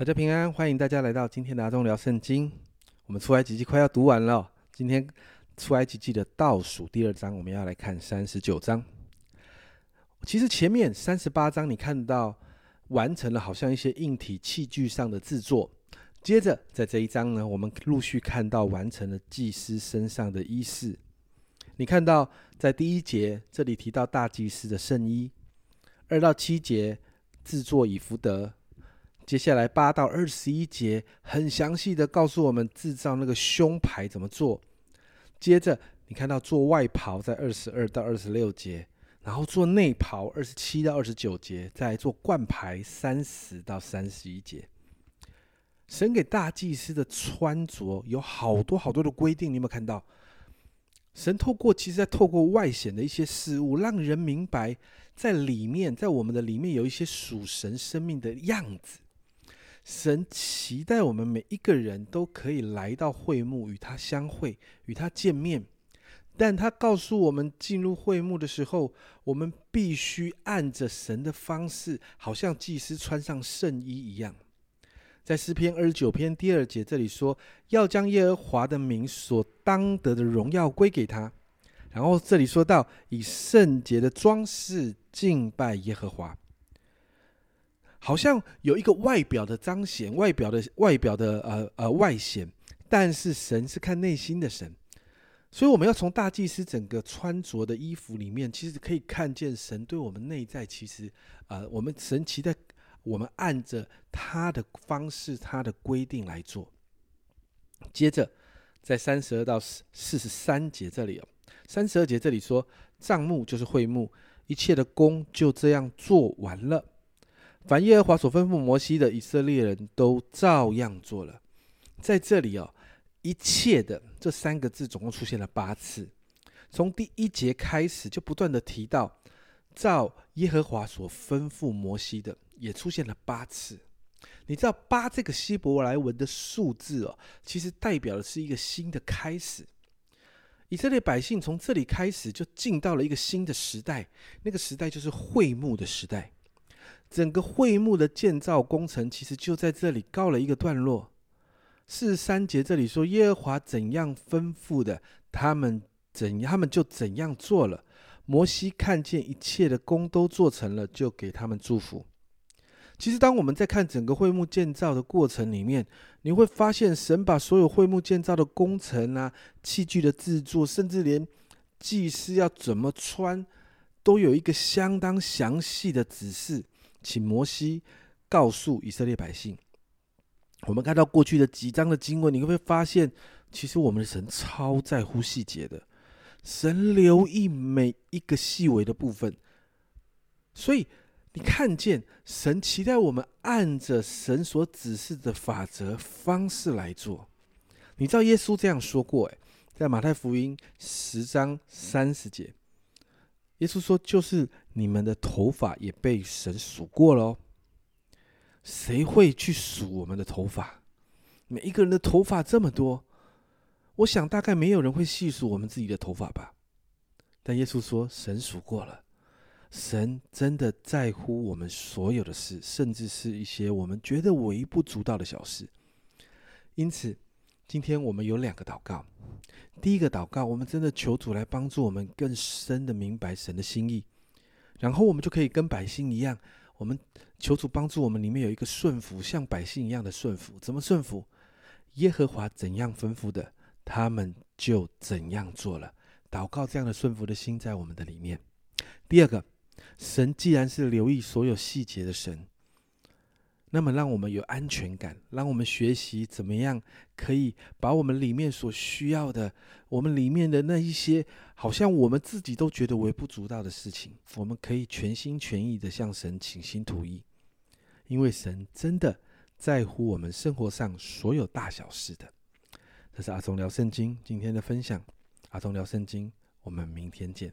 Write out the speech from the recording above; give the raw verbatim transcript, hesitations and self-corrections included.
大家平安，欢迎大家来到今天的阿忠聊圣经。我们出埃及记快要读完了，今天出埃及记的倒数第二章，我们要来看三十九章。其实前面三十八章你看到完成了好像一些硬体器具上的制作，接着在这一章呢，我们陆续看到完成了祭司身上的衣饰。你看到在第一节这里提到大祭司的圣衣，二到七节制作以弗得，接下来八到二十一节很详细的告诉我们制造那个胸牌怎么做。接着你看到做外袍在二十二到二十六节，然后做内袍二十七到二十九节，再来做冠牌三十到三十一节。神给大祭司的穿着有好多好多的规定，你有没有看到？神透过其实在透过外显的一些事物，让人明白在里面，在我们的里面有一些属神生命的样子。神期待我们每一个人都可以来到会幕，与他相会，与他见面，但他告诉我们进入会幕的时候，我们必须按着神的方式，好像祭司穿上圣衣一样。在诗篇二十九篇第二节这里说，要将耶和华的名所当得的荣耀归给他，然后这里说到以圣洁的装饰敬拜耶和华，好像有一个外表的彰显，外表的外表的呃呃外显，但是神是看内心的神，所以我们要从大祭司整个穿着的衣服里面，其实可以看见神对我们内在，其实呃我们神期待我们按着他的方式，他的规定来做。接着在三十二到四十三节这里哦，三十二节这里说，帐幕就是会幕，一切的工就这样做完了。凡耶和华所吩咐摩西的，以色列人都照样做了。在这里哦，一切的这三个字总共出现了八次，从第一节开始就不断的提到照耶和华所吩咐摩西的，也出现了八次。你知道八这个希伯来文的数字哦，其实代表的是一个新的开始。以色列百姓从这里开始就进到了一个新的时代，那个时代就是会幕的时代。整个会幕的建造工程其实就在这里告了一个段落。四十三节这里说，耶和华怎样吩咐的，他们怎他们就怎样做了。摩西看见一切的工都做成了，就给他们祝福。其实当我们在看整个会幕建造的过程里面，你会发现神把所有会幕建造的工程啊，器具的制作，甚至连祭司要怎么穿，都有一个相当详细的指示，请摩西告诉以色列百姓。我们看到过去的几章的经文，你会发现其实我们的神超在乎细节的，神留意每一个细微的部分，所以你看见神期待我们按着神所指示的法则方式来做。你知道耶稣这样说过、欸、在马太福音十章三十节，耶稣说，就是你们的头发也被神数过了、哦、谁会去数我们的头发？每一个人的头发这么多，我想大概没有人会细数我们自己的头发吧，但耶稣说神数过了。神真的在乎我们所有的事，甚至是一些我们觉得微不足道的小事。因此今天我们有两个祷告。第一个祷告，我们真的求主来帮助我们更深的明白神的心意，然后我们就可以跟百姓一样，我们求主帮助我们里面有一个顺服，像百姓一样的顺服。怎么顺服？耶和华怎样吩咐的，他们就怎样做了。祷告这样的顺服的心在我们的里面。第二个，神既然是留意所有细节的神，那么让我们有安全感，让我们学习怎么样可以把我们里面所需要的，我们里面的那一些好像我们自己都觉得微不足道的事情，我们可以全心全意的向神倾心吐意，因为神真的在乎我们生活上所有大小事的。这是阿忠聊圣经今天的分享，阿忠聊圣经，我们明天见。